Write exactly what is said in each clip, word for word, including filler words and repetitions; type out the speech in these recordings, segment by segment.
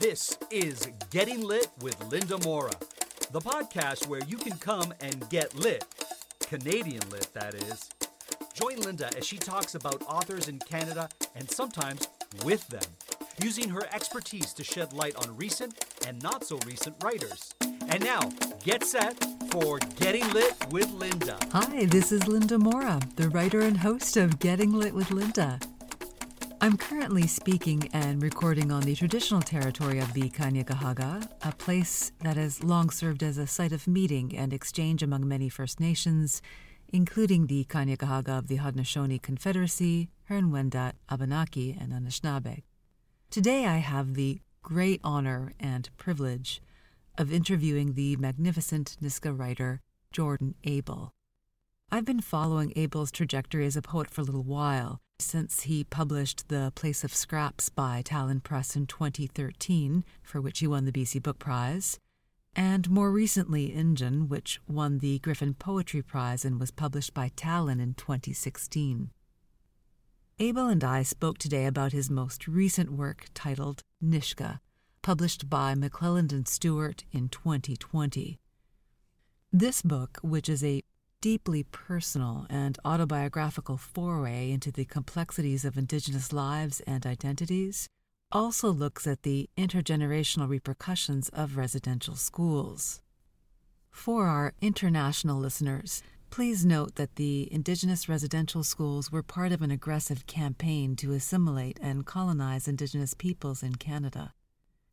This is Getting Lit with Linda Mora, the podcast where you can come and get lit. Canadian lit, that is. Join Linda as she talks about authors in Canada and sometimes with them, using her expertise to shed light on recent and not so recent writers. And now, get set for Getting Lit with Linda. Hi, this is Linda Mora, the writer and host of Getting Lit with Linda. I'm currently speaking and recording on the traditional territory of the Kanyakahaga, a place that has long served as a site of meeting and exchange among many First Nations, including the Kanyakahaga of the Haudenosaunee Confederacy, Huron-Wendat, Abenaki, and Anishinaabe. Today I have the great honor and privilege of interviewing the magnificent Nishka writer Jordan Abel. I've been following Abel's trajectory as a poet for a little while, since he published The Place of Scraps by Talon Press in twenty thirteen, for which he won the B C Book Prize, and more recently Injun, which won the Griffin Poetry Prize and was published by Talon in twenty sixteen. Abel and I spoke today about his most recent work titled Nishka, published by McClelland and Stewart in twenty twenty. This book, which is a deeply personal and autobiographical foray into the complexities of Indigenous lives and identities, also looks at the intergenerational repercussions of residential schools. For our international listeners, please note that the Indigenous residential schools were part of an aggressive campaign to assimilate and colonize Indigenous peoples in Canada.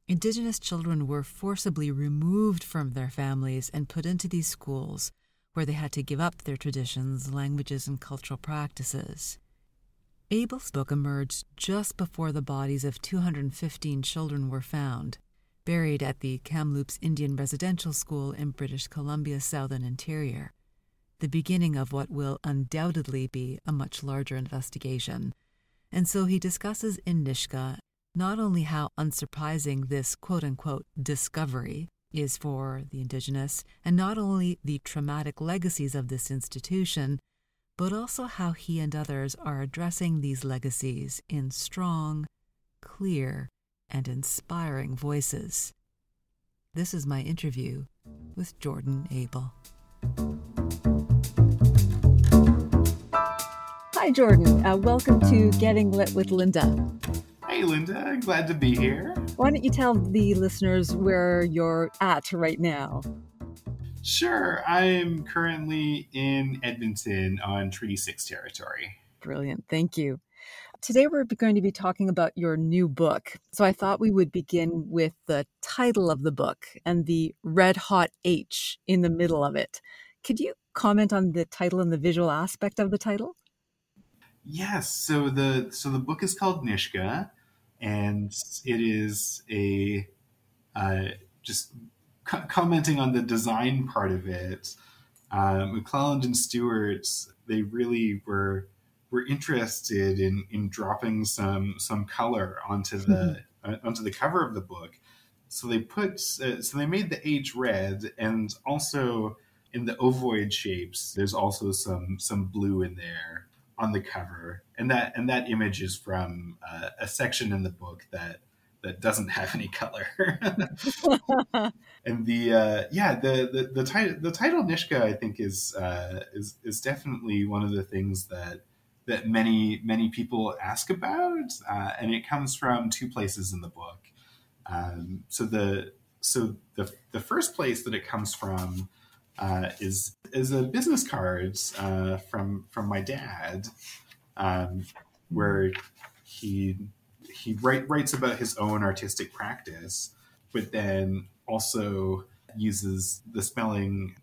Indigenous children were forcibly removed from their families and put into these schools, where they had to give up their traditions, languages, and cultural practices. Abel's book emerged just before the bodies of two hundred fifteen children were found, buried at the Kamloops Indian Residential School in British Columbia's southern interior, the beginning of what will undoubtedly be a much larger investigation. And so he discusses in Nishka not only how unsurprising this quote-unquote discovery is for the Indigenous, and not only the traumatic legacies of this institution, but also how he and others are addressing these legacies in strong, clear, and inspiring voices. This is my interview with Jordan Abel. Hi, Jordan. Uh, welcome to Getting Lit with Linda. Hey, Linda. Glad to be here. Why don't you tell the listeners where you're at right now? Sure. I'm currently in Edmonton on Treaty six territory. Brilliant. Thank you. Today we're going to be talking about your new book. So I thought we would begin with the title of the book and the red hot H in the middle of it. Could you comment on the title and the visual aspect of the title? Yes. So the so the book is called Nishka. And it is a, uh, just co- commenting on the design part of it, uh, McClelland and Stewart, they really were were interested in, in dropping some some color onto the mm-hmm. uh, onto the cover of the book. So they put uh, so they made the H red, and also in the ovoid shapes, there's also some some blue in there on the cover, and that and that image is from uh, a section in the book that that doesn't have any color. And the uh, yeah the the the title the title Nishka, I think, is uh, is is definitely one of the things that that many many people ask about, uh, and it comes from two places in the book. Um, so the so the the first place that it comes from Uh, is is a business card uh, from from my dad, um, where he he write, writes about his own artistic practice, but then also uses the spelling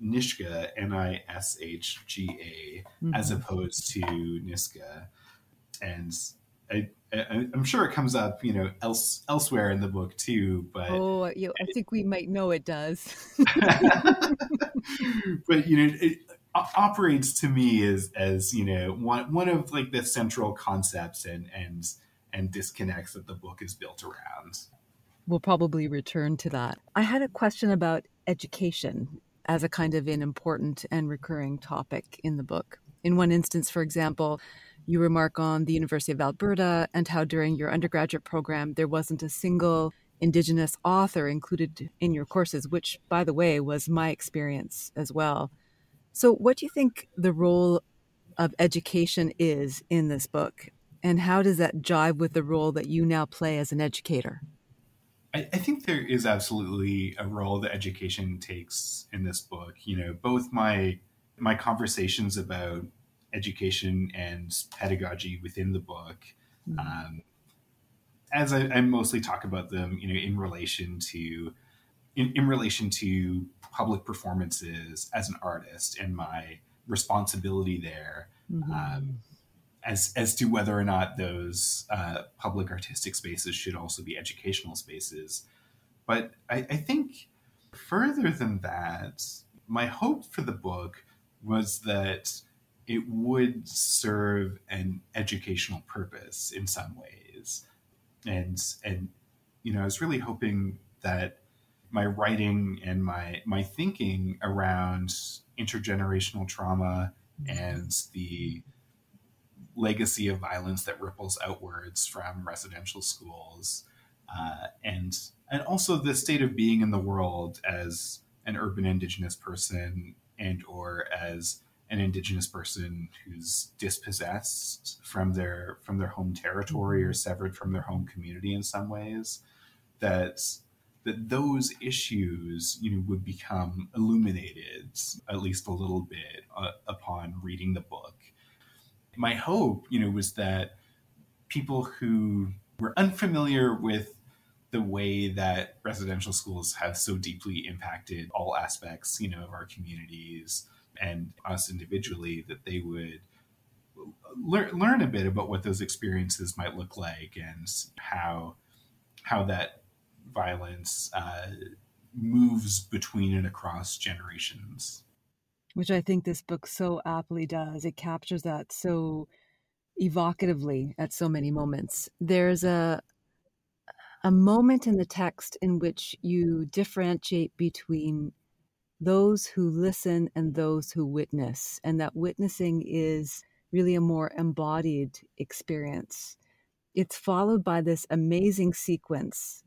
Nishka, N I S H G A, mm-hmm. as opposed to Nishka, and I, I, I'm sure it comes up, you know, else elsewhere in the book too. But oh, you know, I think we might know it does. But you know, it operates to me as as you know one one of like the central concepts and and and disconnects that the book is built around. We'll probably return to that. I had a question about education as a kind of an important and recurring topic in the book. In one instance, for example, you remark on the University of Alberta and how during your undergraduate program, there wasn't a single Indigenous author included in your courses, which, by the way, was my experience as well. So what do you think the role of education is in this book? And how does that jive with the role that you now play as an educator? I, I think there is absolutely a role that education takes in this book. You know, both my my conversations about education and pedagogy within the book, mm-hmm. um, as I, I mostly talk about them, you know, in relation to in, in relation to public performances as an artist and my responsibility there. Mm-hmm. Um, As as to whether or not those uh, public artistic spaces should also be educational spaces. But I, I think further than that, my hope for the book was that it would serve an educational purpose in some ways. And, and you know, I was really hoping that my writing and my, my thinking around intergenerational trauma and the legacy of violence that ripples outwards from residential schools, uh, and and also the state of being in the world as an urban Indigenous person and or as an Indigenous person who's dispossessed from their from their home territory or severed from their home community in some ways, that that those issues, you know, would become illuminated at least a little bit uh, upon reading the book. My hope, you know, was that people who were unfamiliar with the way that residential schools have so deeply impacted all aspects, you know, of our communities and us individually, that they would lear- learn a bit about what those experiences might look like and how how that violence uh, moves between and across generations. Which I think this book so aptly does. It captures that so evocatively at so many moments. There's a a moment in the text in which you differentiate between those who listen and those who witness, and that witnessing is really a more embodied experience. It's followed by this amazing sequence,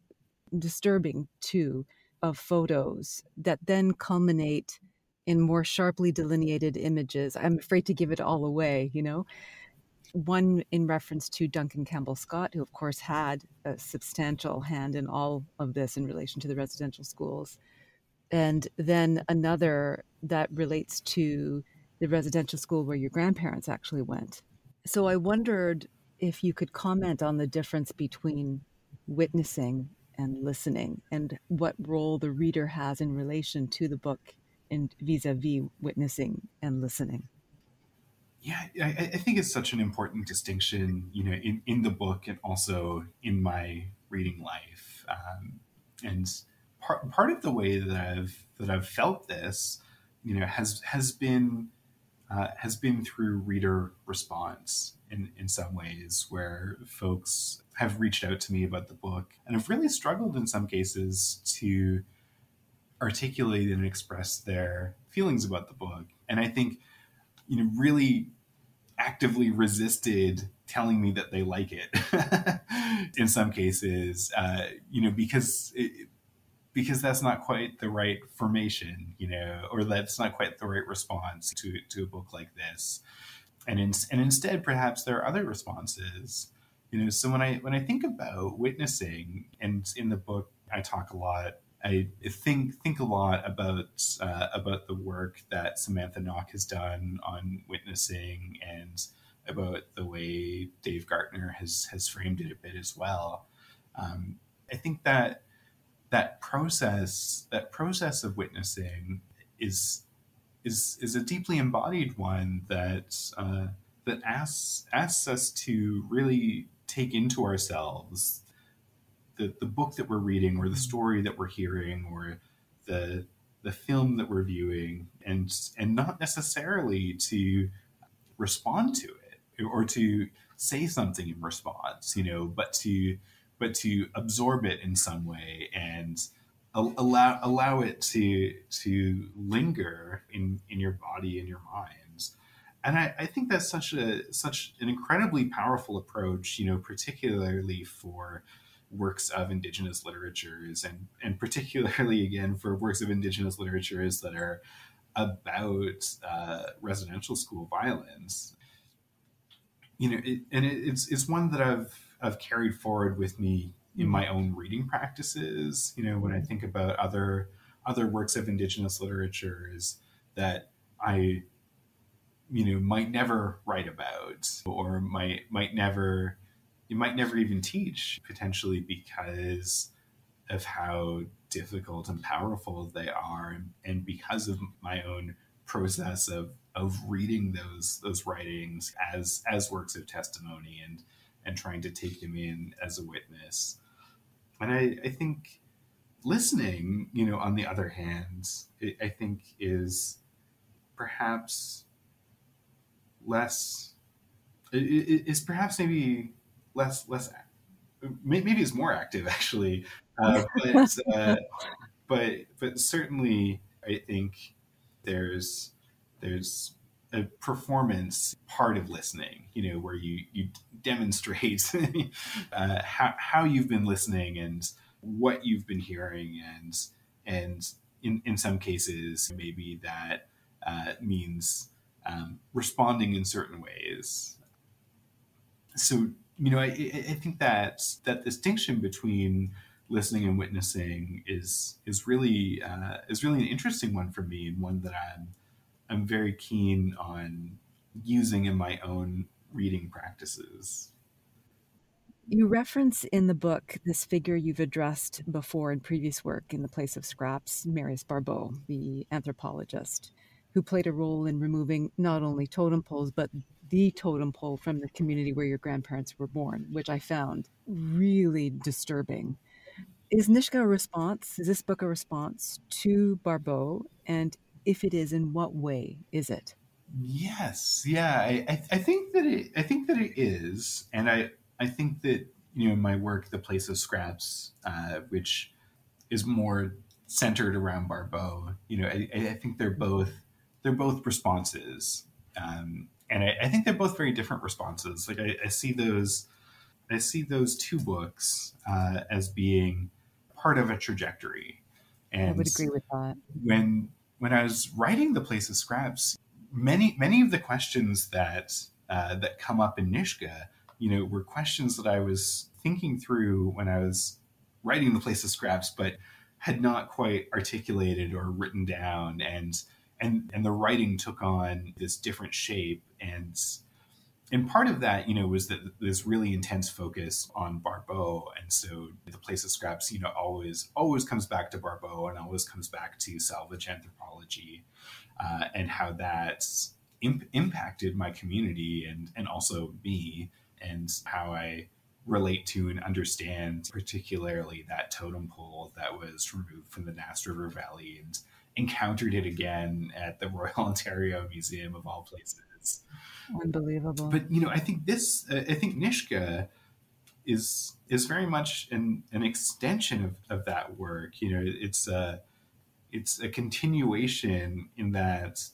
disturbing too, of photos that then culminate in more sharply delineated images. I'm afraid to give it all away, you know. One in reference to Duncan Campbell Scott, who of course had a substantial hand in all of this in relation to the residential schools. And then another that relates to the residential school where your grandparents actually went. So I wondered if you could comment on the difference between witnessing and listening and what role the reader has in relation to the book and vis-a-vis witnessing and listening. Yeah, I, I think it's such an important distinction, you know, in, in the book and also in my reading life. Um, and part part of the way that I've that I've felt this, you know, has has been uh, has been through reader response in in some ways, where folks have reached out to me about the book and have really struggled in some cases to articulate and express their feelings about the book. And I think, you know, really actively resisted telling me that they like it in some cases, uh, you know, because, it, because that's not quite the right formation, you know, or that's not quite the right response to, to a book like this. And in, and instead, perhaps there are other responses, you know. So when I, when I think about witnessing, and in the book, I talk a lot I think think a lot about uh, about the work that Samantha Nock has done on witnessing, and about the way Dave Gartner has has framed it a bit as well. Um, I think that that process that process of witnessing is is is a deeply embodied one that uh, that asks asks us to really take into ourselves The, the book that we're reading, or the story that we're hearing, or the the film that we're viewing, and and not necessarily to respond to it or to say something in response, you know, but to but to absorb it in some way and allow allow it to to linger in, in your body and your mind. And I, I think that's such a such an incredibly powerful approach, you know, particularly for works of Indigenous literatures, and, and particularly, again, for works of Indigenous literatures that are about uh, residential school violence. You know, it, and it, it's it's one that I've I've carried forward with me in my own reading practices. You know, when I think about other other works of Indigenous literatures that I, you know, might never write about, or might might never, you might never even teach, potentially because of how difficult and powerful they are, and because of my own process of of reading those those writings as as works of testimony, and and trying to take them in as a witness. And I, I think listening, you know, on the other hand, it, I think is perhaps less, is perhaps maybe less, less, maybe it's more active actually. Uh, but, uh, but, but certainly I think there's, there's a performance part of listening, you know, where you, you demonstrate uh, how, how you've been listening and what you've been hearing. And, and in, in some cases, maybe that uh, means Um, responding in certain ways. So, you know, I, I think that that distinction between listening and witnessing is is really uh, is really an interesting one for me, and one that I'm I'm very keen on using in my own reading practices. You reference in the book this figure you've addressed before in previous work in The Place of Scraps, Marius Barbeau, the anthropologist, who played a role in removing not only totem poles, but the totem pole from the community where your grandparents were born, which I found really disturbing. Is Nishka a response? Is this book a response to Barbeau? And if it is, in what way is it? Yes, yeah, I, I, I think that it, I think that it is, and I, I think that, you know, my work, The Place of Scraps, uh, which is more centered around Barbeau, you know, I, I think they're both. They're both responses. Um, and I, I think they're both very different responses. Like I, I see those, I see those two books uh, as being part of a trajectory. And I would agree with that. When, when I was writing The Place of Scraps, many, many of the questions that, uh, that come up in Nishka, you know, were questions that I was thinking through when I was writing The Place of Scraps, but had not quite articulated or written down. And, And and the writing took on this different shape. And and part of that, you know, was that this really intense focus on Barbeau. And so The Place of Scraps, you know, always, always comes back to Barbeau, and always comes back to salvage anthropology uh, and how that's imp- impacted my community and, and also me, and how I relate to and understand particularly that totem pole that was removed from the Nass River Valley and encountered it again at the Royal Ontario Museum of all places. Unbelievable. But, you know, I think this, uh, I think Nishka is is very much an, an extension of, of that work. You know, it's a, it's a continuation in that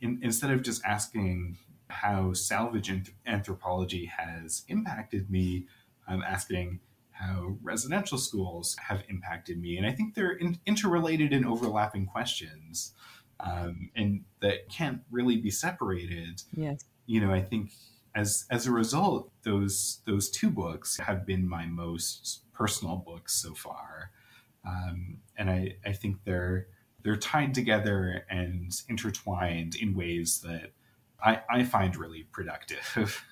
in, instead of just asking how salvage anth- anthropology has impacted me, I'm asking how residential schools have impacted me. And I think they're in, interrelated and overlapping questions, um, and that can't really be separated. Yes. You know, I think as as a result, those those two books have been my most personal books so far. Um, and I, I think they're they're tied together and intertwined in ways that I, I find really productive,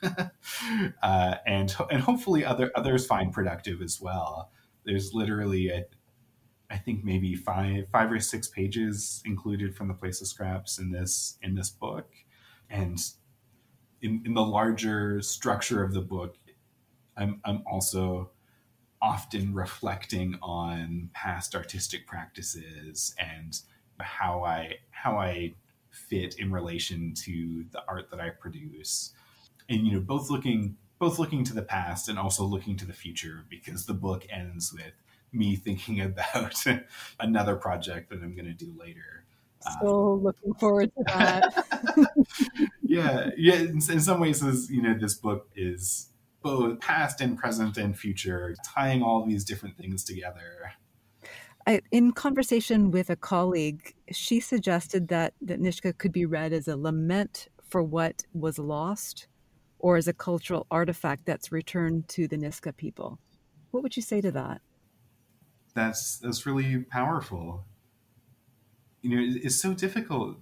uh, and and hopefully other others find productive as well. There's literally, a, I think maybe five five or six pages included from The Place of Scraps in this in this book, and in, in the larger structure of the book, I'm I'm also often reflecting on past artistic practices and how I how I. fit in relation to the art that I produce, and, you know, both looking both looking to the past and also looking to the future, because the book ends with me thinking about another project that I'm going to do later. So um, looking forward to that. yeah, yeah. In, in some ways, this, you know, this book is both past and present and future, tying all these different things together. I, in conversation with a colleague, she suggested that, that Nishka could be read as a lament for what was lost or as a cultural artifact that's returned to the Nisga'a people. What would you say to that? That's that's really powerful. You know, it's so difficult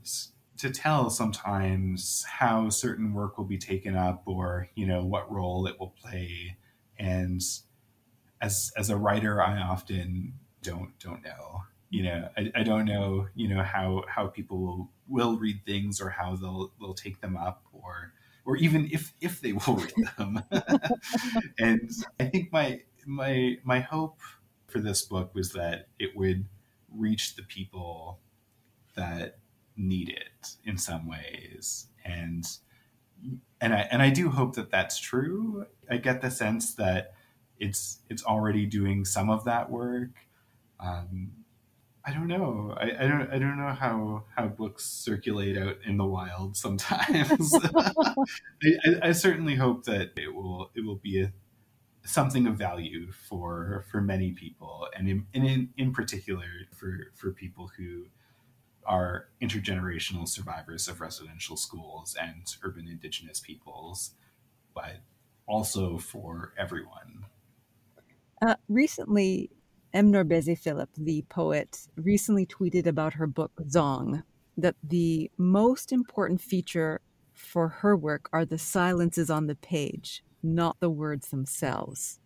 to tell sometimes how certain work will be taken up or, you know, what role it will play. And as as a writer, I often don't don't know. You know, I, I don't know, you know, how how people will, will read things or how they'll they'll take them up or or even if if they will read them. And I think my my my hope for this book was that it would reach the people that need it in some ways, and and I and I do hope that that's true. I get the sense that it's it's already doing some of that work. Um, I don't know. I, I don't I don't know how, how books circulate out in the wild sometimes. I, I certainly hope that it will it will be a, something of value for for many people, and in and in, in particular for for people who are intergenerational survivors of residential schools and urban indigenous peoples, but also for everyone. Uh, recently, M. NourbeSe Philip, the poet, recently tweeted about her book, Zong, that the most important feature for her work are the silences on the page, not the words themselves.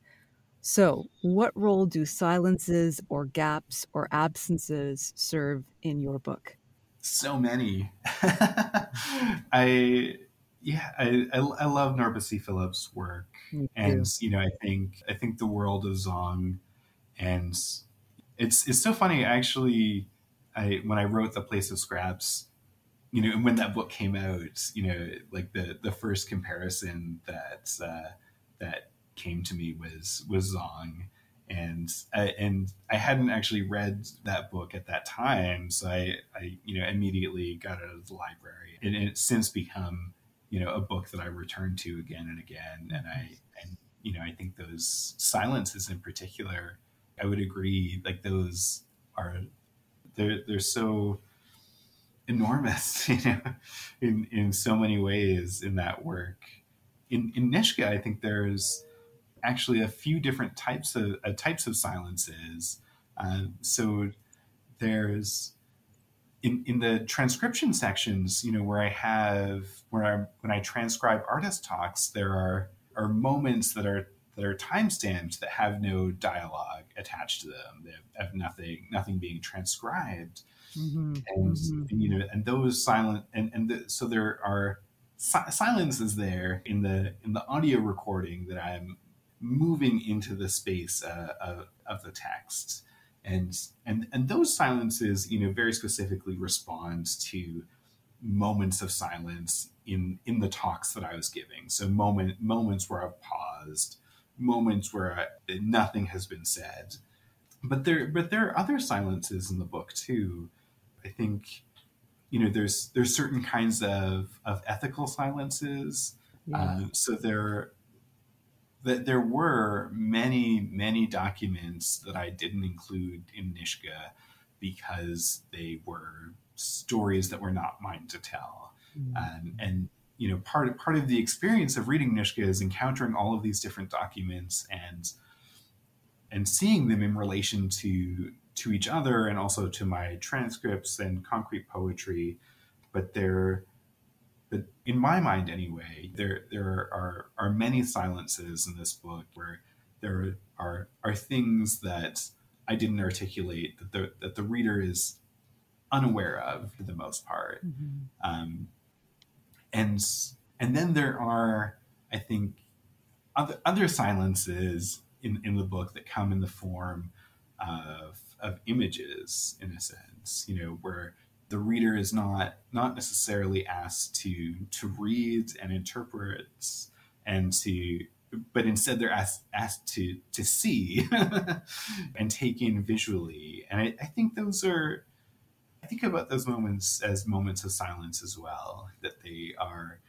So, what role do silences or gaps or absences serve in your book? So many. I, yeah, I, I, I love NourbeSe Philip's work, and you know, I think I think the world of Zong, and it's it's so funny actually. I when I wrote The Place of Scraps, you know, and when that book came out, you know, like the the first comparison that uh, that. came to me was was Zong, and I, and I hadn't actually read that book at that time, so I, I you know immediately got it out of the library, and it's since become you know a book that I return to again and again. And I and you know I think those silences in particular, I would agree, like those are they're they're so enormous, you know, in in so many ways in that work. In in Nishka, I think there's actually a few different types of uh, types of silences. Uh, so there's in, in the transcription sections, you know, where I have where I when I transcribe artist talks, there are are moments that are that are timestamped that have no dialogue attached to them. They have, have nothing nothing being transcribed, mm-hmm. and, mm-hmm. and you know, and those silent and and the, so there are si- silences there in the in the audio recording that I'm moving into the space uh, of, of the text, and and and those silences, you know, very specifically respond to moments of silence in in the talks that I was giving. So moment moments where I've paused, moments where I, nothing has been said. But there but there are other silences in the book too. I think, you know, there's there's certain kinds of of ethical silences. Yeah. Um, so there. That there were many, many documents that I didn't include in Nishka because they were stories that were not mine to tell. Mm-hmm. Um, and, you know, part of, part of the experience of reading Nishka is encountering all of these different documents and and seeing them in relation to to each other and also to my transcripts and concrete poetry. But they're But in my mind, anyway, there there are, are many silences in this book where there are are things that I didn't articulate that the that the reader is unaware of for the most part, mm-hmm. um, and and then there are, I think, other other silences in, in the book that come in the form of of images, in a sense, you know, where the reader is not not necessarily asked to to read and interpret and to, but instead they're asked asked to to see and take in visually. And I, I think those are, I think about those moments as moments of silence as well, that they are,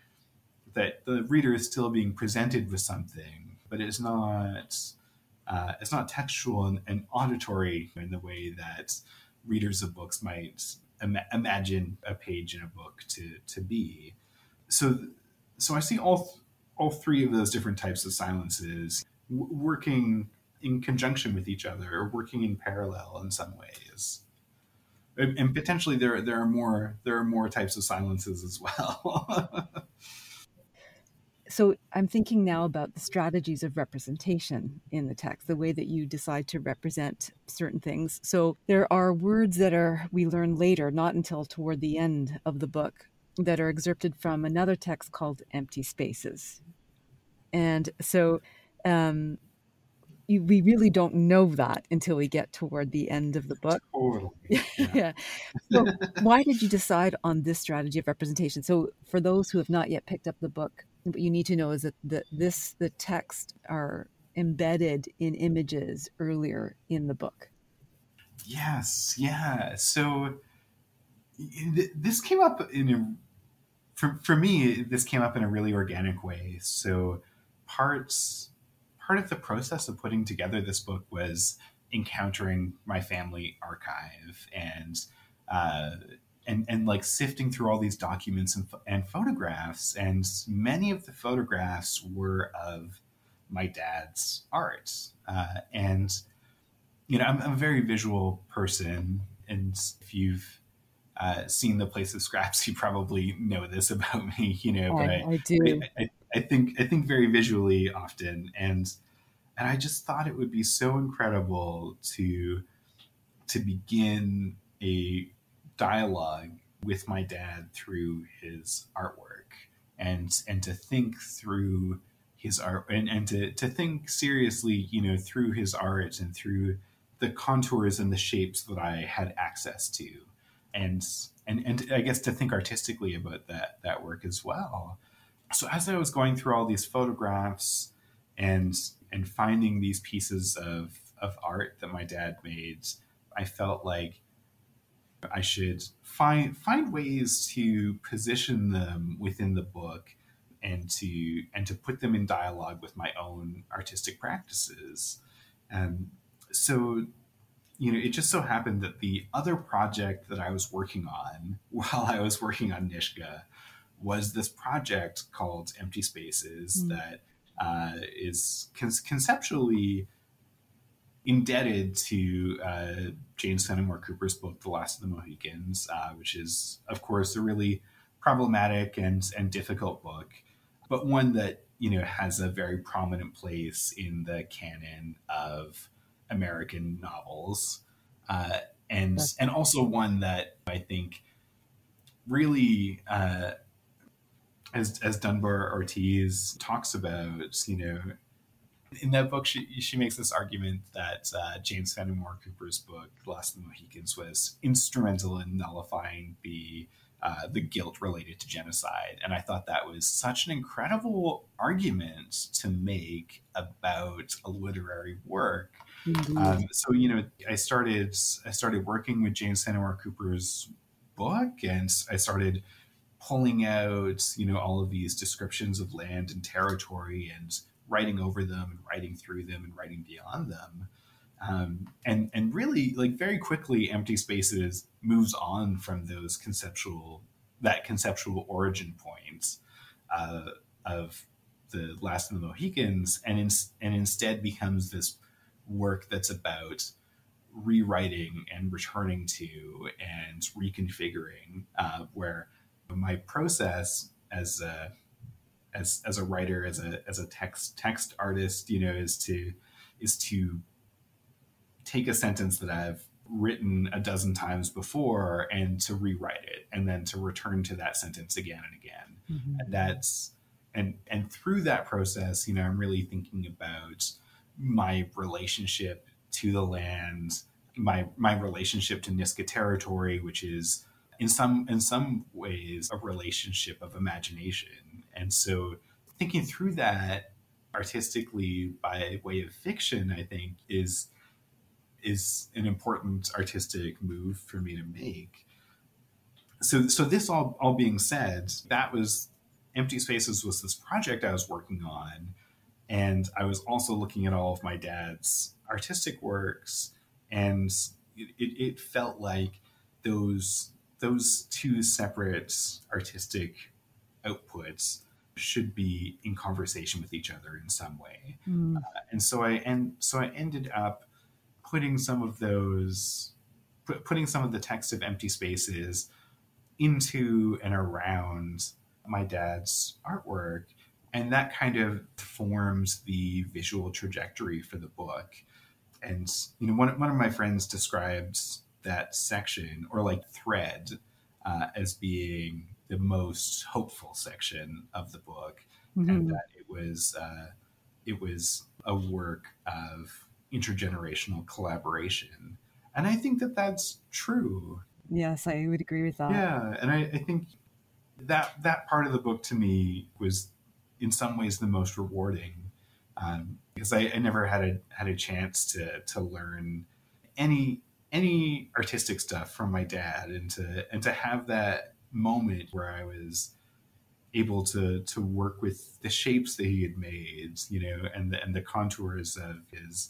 that the reader is still being presented with something, but it's not uh, it's not textual and, and auditory in the way that readers of books might im- imagine a page in a book to to be. So, so I see all th- all three of those different types of silences w- working in conjunction with each other, or working in parallel in some ways. And potentially there there are more there are more types of silences as well. So I'm thinking now about the strategies of representation in the text, the way that you decide to represent certain things. So there are words that are, we learn later, not until toward the end of the book, that are excerpted from another text called Empty Spaces. And so um, you, we really don't know that until we get toward the end of the book. Totally. Yeah. Yeah. So why did you decide on this strategy of representation? So for those who have not yet picked up the book, what you need to know is that the, this, the text are embedded in images earlier in the book. Yes, yeah. So this came up in a, for for me, this came up in a really organic way. So parts part of the process of putting together this book was encountering my family archive and uh, And, and like sifting through all these documents and, and photographs. And many of the photographs were of my dad's art. Uh, and, you know, I'm, I'm a very visual person. And if you've uh, seen The Place of Scraps, you probably know this about me, you know. But I, I do. I, I, I think I think very visually often. And and I just thought it would be so incredible to to begin a dialogue with my dad through his artwork, and and to think through his art, and, and to, to think seriously, you know, through his art and through the contours and the shapes that I had access to. And and and I guess to think artistically about that that work as well. So as I was going through all these photographs and and finding these pieces of, of art that my dad made, I felt like I should find find ways to position them within the book, and to and to put them in dialogue with my own artistic practices. Um, so, you know, it just so happened that the other project that I was working on while I was working on Nishka was this project called Empty Spaces, mm-hmm. that uh, is con- conceptually. indebted to uh, Jane Scudamour Cooper's book, The Last of the Mohicans, uh, which is, of course, a really problematic and and difficult book, but one that, you know, has a very prominent place in the canon of American novels, uh, and and also one that I think really, uh, as as Dunbar-Ortiz talks about, you know. In that book, she she makes this argument that uh, Jane Scudamour Cooper's book, The Last of the Mohicans, was instrumental in nullifying the uh, the guilt related to genocide. And I thought that was such an incredible argument to make about a literary work. Mm-hmm. Um, so, you know, I started I started working with Jane Scudamour Cooper's book, and I started pulling out, you know, all of these descriptions of land and territory and writing over them and writing through them and writing beyond them. Um, and, and really, like, very quickly, Empty Spaces moves on from those conceptual, that conceptual origin point uh, of The Last of the Mohicans, and in, and instead becomes this work that's about rewriting and returning to and reconfiguring, uh, where my process as a, As, as a writer, as a as a text text artist, you know, is to is to take a sentence that I've written a dozen times before and to rewrite it, and then to return to that sentence again and again. Mm-hmm. And that's and and through that process, you know, I'm really thinking about my relationship to the land, my my relationship to Nisga'a territory, which is in some in some ways a relationship of imagination. And so thinking through that artistically by way of fiction, I think, is is an important artistic move for me to make. So so this all, all being said, that was Empty Spaces was this project I was working on And I was also looking at all of my dad's artistic works, and it, it, it felt like those those two separate artistic outputs should be in conversation with each other in some way. Mm. Uh, and so I and so I ended up putting some of those, put, putting some of the text of Empty Spaces into and around my dad's artwork. And that kind of forms the visual trajectory for the book. And, you know, one, one of my friends describes that section or like thread uh, as being the most hopeful section of the book, mm-hmm. and that it was uh, it was a work of intergenerational collaboration. And I think that that's true. Yes, I would agree with that. Yeah, and I, I think that that part of the book to me was in some ways the most rewarding, um, because I, I never had a had a chance to to learn any any artistic stuff from my dad, and to and to have that moment where I was able to to work with the shapes that he had made, you know, and the, and the contours of his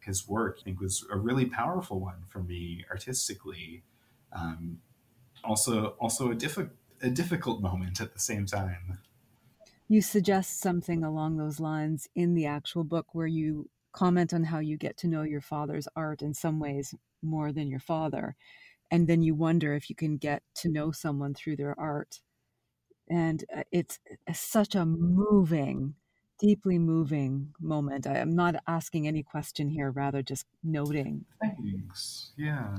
his work, I think was a really powerful one for me artistically. Um, also, also a diffi- a difficult moment at the same time. You suggest something along those lines in the actual book where you comment on how you get to know your father's art in some ways more than your father. And then you wonder if you can get to know someone through their art. And it's such a moving, deeply moving moment. I, I'm not asking any question here, rather just noting. Thanks. Yeah.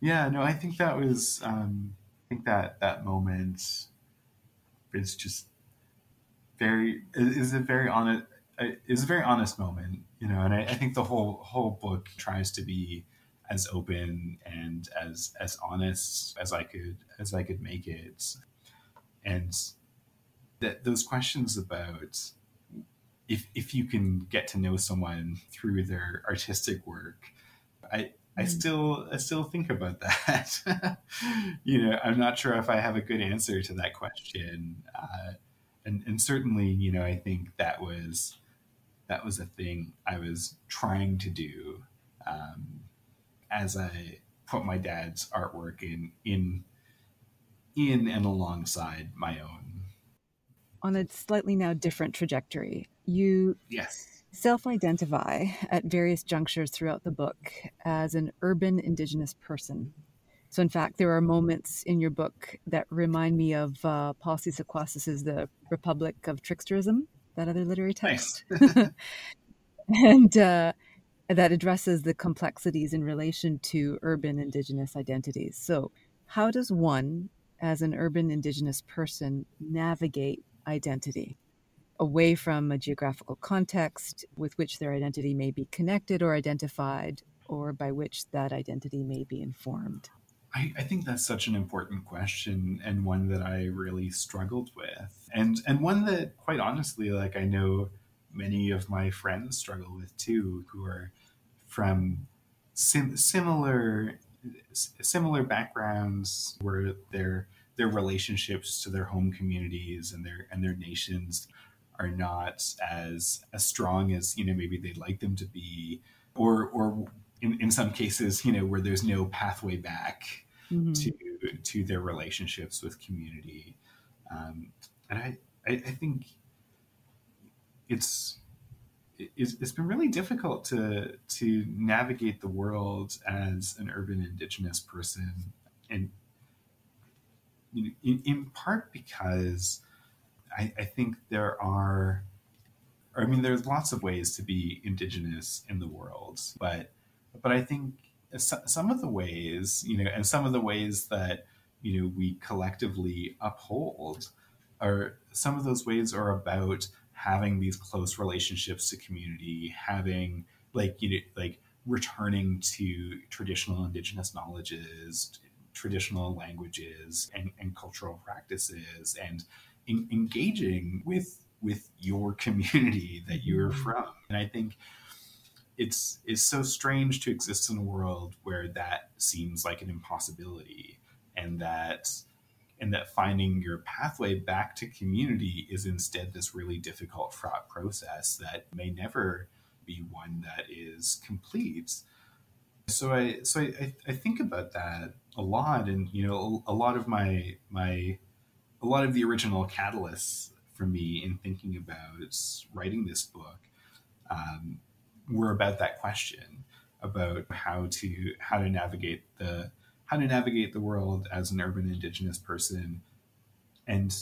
Yeah, no, I think that was, um, I think that that moment is just very, is a very honest, is a very honest moment, you know, and I, I think the whole, whole book tries to be as open and as, as honest as I could, as I could make it. And that those questions about if, if you can get to know someone through their artistic work, I, I still, I still think about that. You know, I'm not sure if I have a good answer to that question. Uh, and, and certainly, you know, I think that was, that was a thing I was trying to do, um, as I put my dad's artwork in, in, in and alongside my own. On a slightly now different trajectory, you yes. self-identify at various junctures throughout the book as an urban Indigenous person. So in fact, there are moments in your book that remind me of uh, Paul Seesequasis' The Republic of Tricksterism, that other literary text. Nice. And uh, that addresses the complexities in relation to urban Indigenous identities. So how does one, as an urban Indigenous person, navigate identity away from a geographical context with which their identity may be connected or identified, or by which that identity may be informed? I, I think that's such an important question, and one that I really struggled with. And and one that, quite honestly, like I know many of my friends struggle with too, who are from sim- similar similar backgrounds, where their their relationships to their home communities and their and their nations are not as as strong as, you know, maybe they'd like them to be, or or in, in some cases, you know, where there's no pathway back mm-hmm. to to their relationships with community. Um, and I, I, I think it's, it's it's been really difficult to to navigate the world as an urban Indigenous person, and you know, in, in part because I, I think there are, I mean, there's lots of ways to be Indigenous in the world, but but I think some of the ways, you know, and some of the ways that, you know, we collectively uphold are, some of those ways are about having these close relationships to community, having like, you know, like returning to traditional Indigenous knowledges, traditional languages and, and cultural practices, and engaging with with your community that you're from. And I think it's it's so strange to exist in a world where that seems like an impossibility, and that and that finding your pathway back to community is instead this really difficult, fraught process that may never be one that is complete. So I so I, I think about that a lot, and you know, a lot of my my a lot of the original catalysts for me in thinking about writing this book um, were about that question about how to how to navigate the how to navigate the world as an urban Indigenous person, and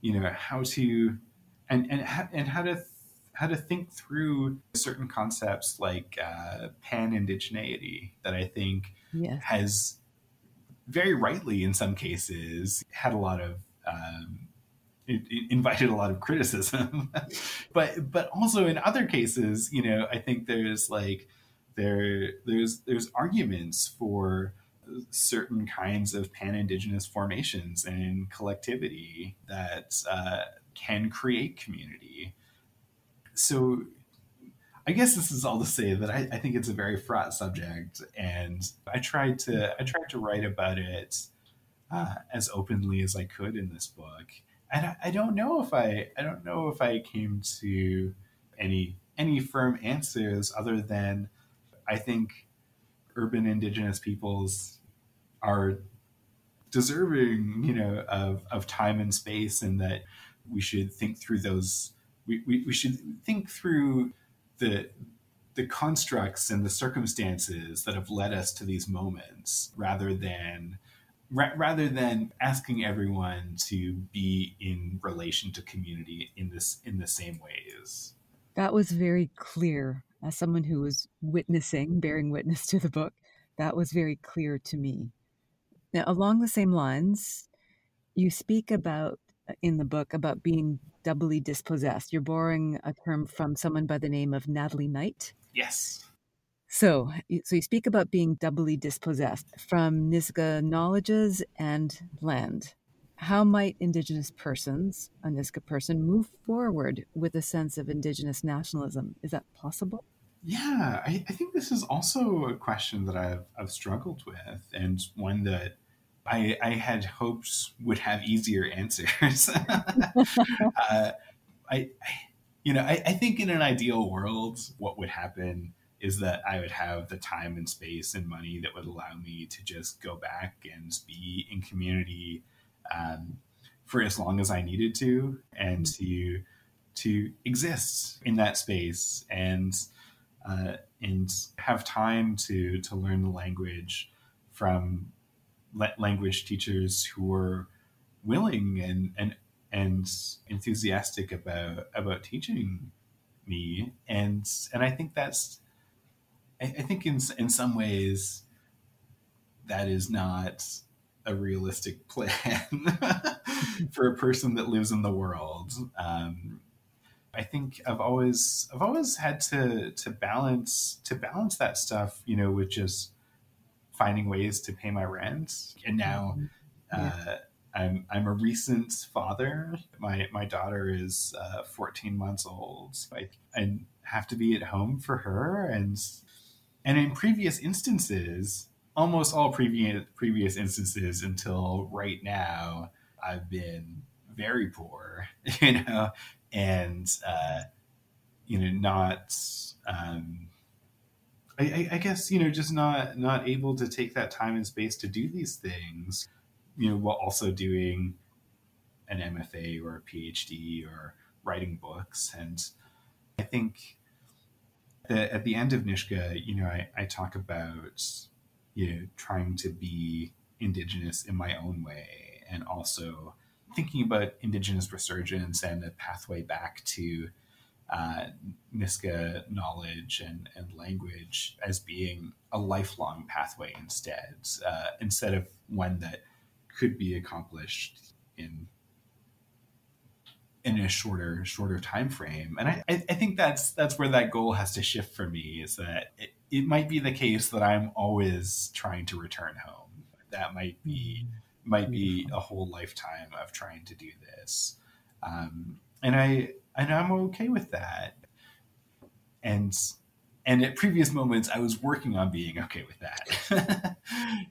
you know how to and and and how to how to think through certain concepts like uh, pan-indigeneity that I think yes. has very rightly in some cases had a lot of um, it, it invited a lot of criticism, but but also in other cases, you know, I think there's like there there's there's arguments for certain kinds of pan-Indigenous formations and collectivity that uh, can create community. So I guess this is all to say that I, I think it's a very fraught subject, and I tried to I tried to write about it uh, as openly as I could in this book. And I, I don't know if I I don't know if I came to any any firm answers other than I think urban Indigenous peoples are deserving, you know, of, of time and space, and that we should think through those. We, we we should think through the the constructs and the circumstances that have led us to these moments, rather than ra- rather than asking everyone to be in relation to community in this in the same ways. That was very clear. As someone who was witnessing, bearing witness to the book, that was very clear to me. Now, along the same lines, you speak about in the book about being doubly dispossessed. You're borrowing a term from someone by the name of Natalie Knight. Yes. So, so you speak about being doubly dispossessed from Nisga'a knowledges and land. How might Indigenous persons, a Nisga'a person, move forward with a sense of Indigenous nationalism? Is that possible? Yeah, I, I think this is also a question that I've, I've struggled with, and one that I, I had hoped would have easier answers. uh, I, I, you know, I, I think in an ideal world, what would happen is that I would have the time and space and money that would allow me to just go back and be in community um, for as long as I needed to, and to to exist in that space, and uh, and have time to to learn the language from language teachers who were willing and, and and enthusiastic about about teaching me, and and I think that's I, I think in in some ways that is not a realistic plan for a person that lives in the world. Um, I think I've always I've always had to to balance to balance that stuff, you know, with just finding ways to pay my rent. And now uh, yeah. I'm I'm a recent father. My my daughter is uh, fourteen months old. I, I have to be at home for her. And and in previous instances, almost all previous previous instances until right now, I've been very poor, you know, and, uh, you know, not... Um, I, I guess, you know, just not not able to take that time and space to do these things, you know, while also doing an M F A or a PhD or writing books. And I think that at the end of Nishka, you know, I, I talk about, you know, trying to be Indigenous in my own way, and also thinking about Indigenous resurgence and a pathway back to Uh, Nisga'a knowledge and, and language as being a lifelong pathway instead, uh, instead of one that could be accomplished in in a shorter shorter time frame. And I, I think that's that's where that goal has to shift for me, is that it, it might be the case that I'm always trying to return home. That might be might be a whole lifetime of trying to do this. Um, and I And I'm okay with that. And and at previous moments, I was working on being okay with that.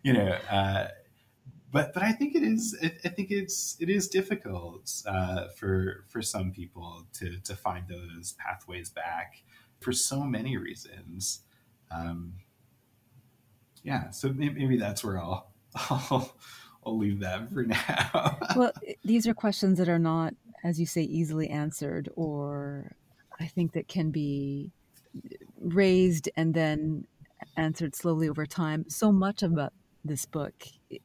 you know, uh, But but I think it is I, I think it's it is difficult uh, for for some people to to find those pathways back for so many reasons. Um, yeah, so maybe that's where I'll I'll, I'll leave that for now. Well, these are questions that are not, as you say, easily answered, or I think that can be raised and then answered slowly over time. So much about this book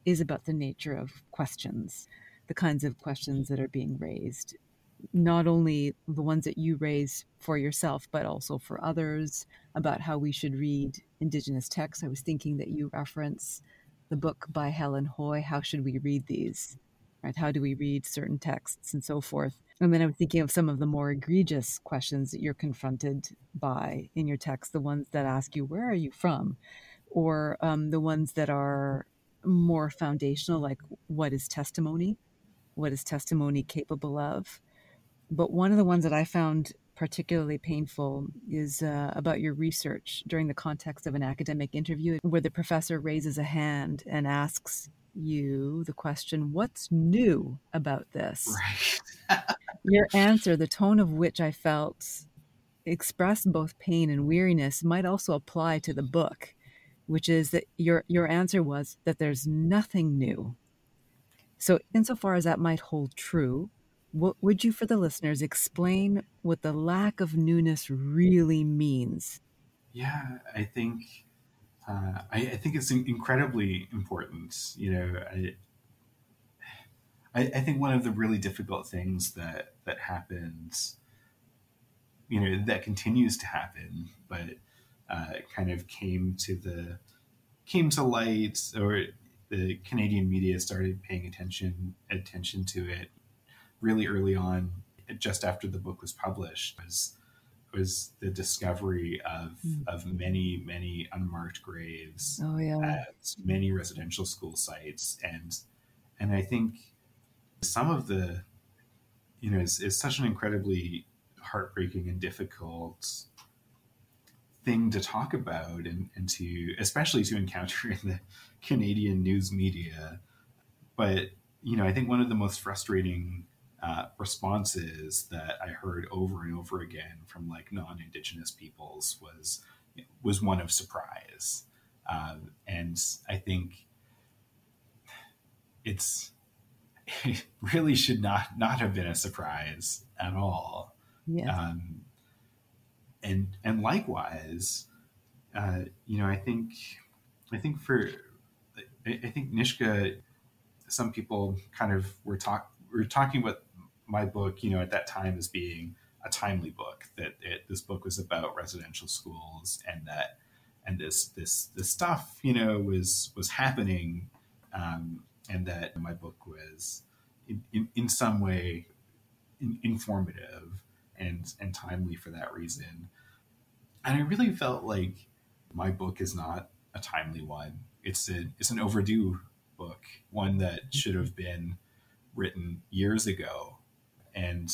is about the nature of questions, the kinds of questions that are being raised, not only the ones that you raise for yourself, but also for others, about how we should read Indigenous texts. I was thinking that you reference the book by Helen Hoy, How Should We Read These? Right? How do we read certain texts and so forth? And then I'm thinking of some of the more egregious questions that you're confronted by in your text, the ones that ask you, where are you from? Or um, the ones that are more foundational, like what is testimony? What is testimony capable of? But one of the ones that I found particularly painful is uh, about your research during the context of an academic interview, where the professor raises a hand and asks you the question, what's new about this? Right. Your answer, the tone of which I felt expressed both pain and weariness, might also apply to the book, which is that your your answer was that there's nothing new. So insofar as that might hold true, what would you, for the listeners, explain what the lack of newness really means? Yeah, I think uh, I, I think it's incredibly important. You know, I, I I think one of the really difficult things that that happens, you know, that continues to happen, but uh, kind of came to the came to light, or the Canadian media started paying attention attention to it really early on, just after the book was published, was was the discovery of mm. of many, many unmarked graves oh, yeah. at many residential school sites. And and I think some of the, you know, it's, it's such an incredibly heartbreaking and difficult thing to talk about, and, and to, especially to encounter in the Canadian news media. But, you know, I think one of the most frustrating Uh, responses that I heard over and over again from like non-Indigenous peoples was was one of surprise, um, and I think it's it really should not not have been a surprise at all. Yeah. Um, and and likewise, uh, you know, I think I think for I, I think Nishka, some people kind of were talk were talking about my book, you know, at that time as being a timely book, that it, this book was about residential schools, and that, and this, this, this stuff, you know, was, was happening. Um, and that my book was in, in, in some way in, informative and, and timely for that reason. And I really felt like my book is not a timely one. It's a, it's an overdue book, one that should have been written years ago. And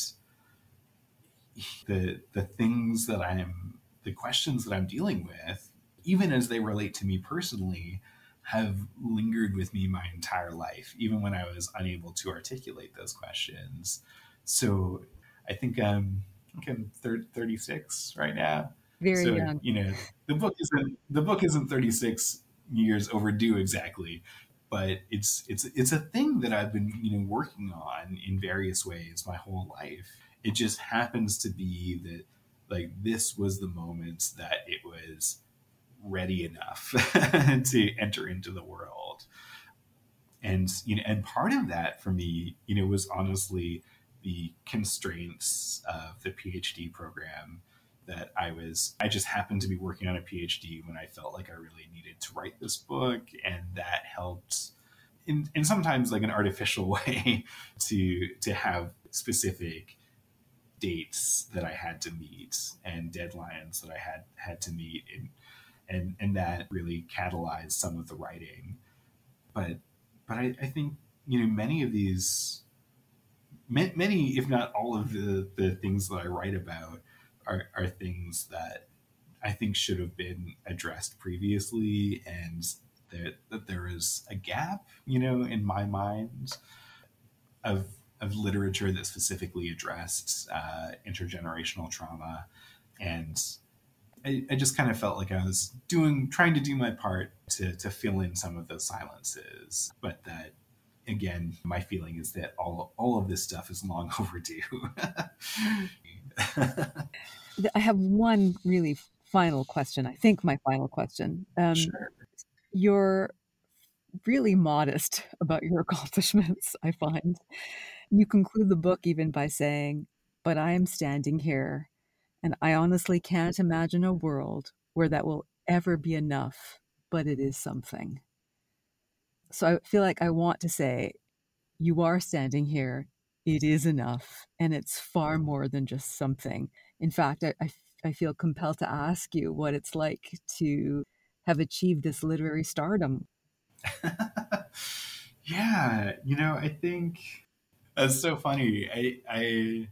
the the things that I'm, the questions that I'm dealing with, even as they relate to me personally, have lingered with me my entire life, even when I was unable to articulate those questions. So I think I'm, I think I'm thirty-six right now. Very so, young. You know, the book isn't the book isn't thirty-six years overdue exactly. But it's it's it's a thing that I've been, you know, working on in various ways my whole life. It just happens to be that, like, this was the moment that it was ready enough to enter into the world. And, you know, and part of that for me, you know, was honestly the constraints of the PhD program, that I was, I just happened to be working on a PhD when I felt like I really needed to write this book. And that helped in, in sometimes like an artificial way to, to have specific dates that I had to meet and deadlines that I had, had to meet. And, and, and that really catalyzed some of the writing. But, but I, I think, you know, many of these, many, if not all of the, the things that I write about, Are, are things that I think should have been addressed previously, and there, that there is a gap, you know, in my mind of of literature that specifically addressed uh, intergenerational trauma. And I, I just kind of felt like I was doing, trying to do my part to, to fill in some of those silences. But that, again, my feeling is that all, all of this stuff is long overdue. I have one really final question. I think my final question. Um, sure. You're really modest about your accomplishments, I find. You conclude the book even by saying, "But I am standing here, and I honestly can't imagine a world where that will ever be enough, but it is something." So I feel like I want to say, you are standing here, it is enough, and it's far more than just something. In fact, I, I, I feel compelled to ask you what it's like to have achieved this literary stardom. Yeah, you know, I think that's so funny. I, I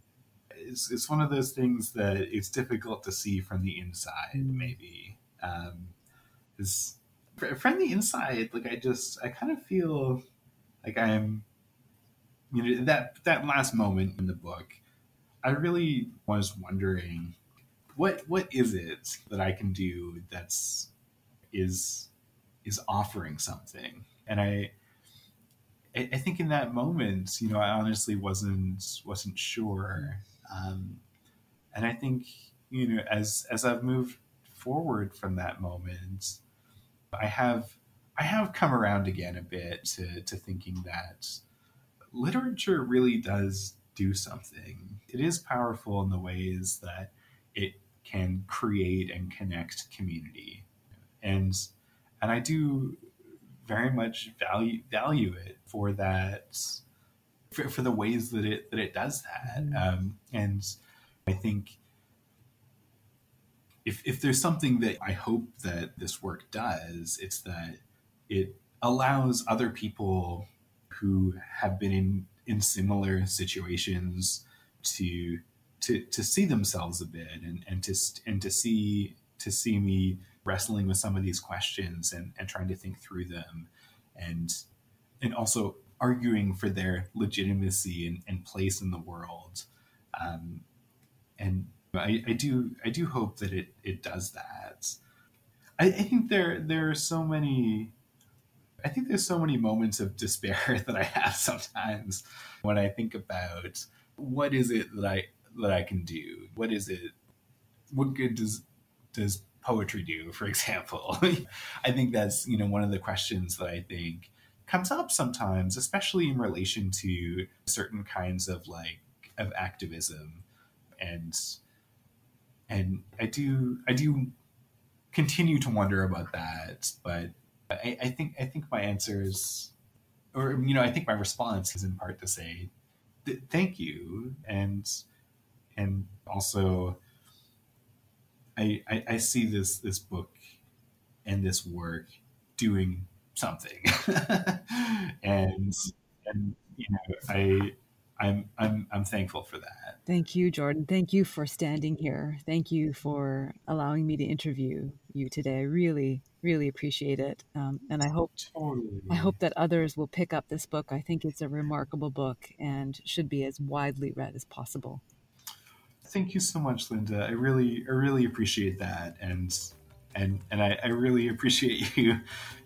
it's, it's one of those things that it's difficult to see from the inside, maybe. Um, is from the inside, like I just, I kind of feel like I'm, you know, that that last moment in the book, I really was wondering, what what is it that I can do that's is is offering something? And I, I think in that moment, you know, I honestly wasn't wasn't sure. Um, and I think, you know, as as I've moved forward from that moment, I have I have come around again a bit to to thinking that literature really does do something. It is powerful in the ways that it can create and connect community. And and I do very much value value it for that, for, for the ways that it that it does that. Um, and I think if if there's something that I hope that this work does, it's that it allows other people who have been in, in similar situations to to to see themselves a bit and, and to and to see to see me wrestling with some of these questions and, and trying to think through them, and and also arguing for their legitimacy and, and place in the world. Um, and I, I do I do hope that it it does that. I, I think there there are so many I think there's so many moments of despair that I have sometimes when I think about what is it that I that I can do? What is it? What good does does poetry do, for example? I think that's, you know, one of the questions that I think comes up sometimes, especially in relation to certain kinds of like of activism. And and I do I do continue to wonder about that, but I, I think I think my answer is, or you know, I think my response is in part to say th- thank you, and and also I, I I see this this book and this work doing something, and and you know I I'm I'm I'm thankful for that. Thank you, Jordan. Thank you for standing here. Thank you for allowing me to interview you today. I really, really appreciate it. Um, and I hope totally. I hope that others will pick up this book. I think it's a remarkable book and should be as widely read as possible. Thank you so much, Linda. I really, I really appreciate that, and and and I, I really appreciate you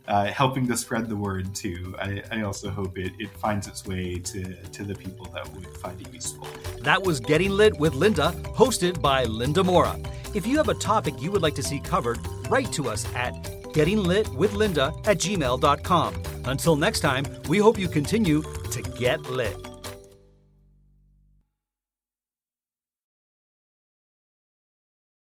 uh, helping to spread the word too. I, I also hope it, it finds its way to, to the people that would find it useful. That was Getting Lit with Linda, hosted by Linda Mora. If you have a topic you would like to see covered, write to us at gettinglitwithlinda at gmail dot com. Until next time, we hope you continue to get lit.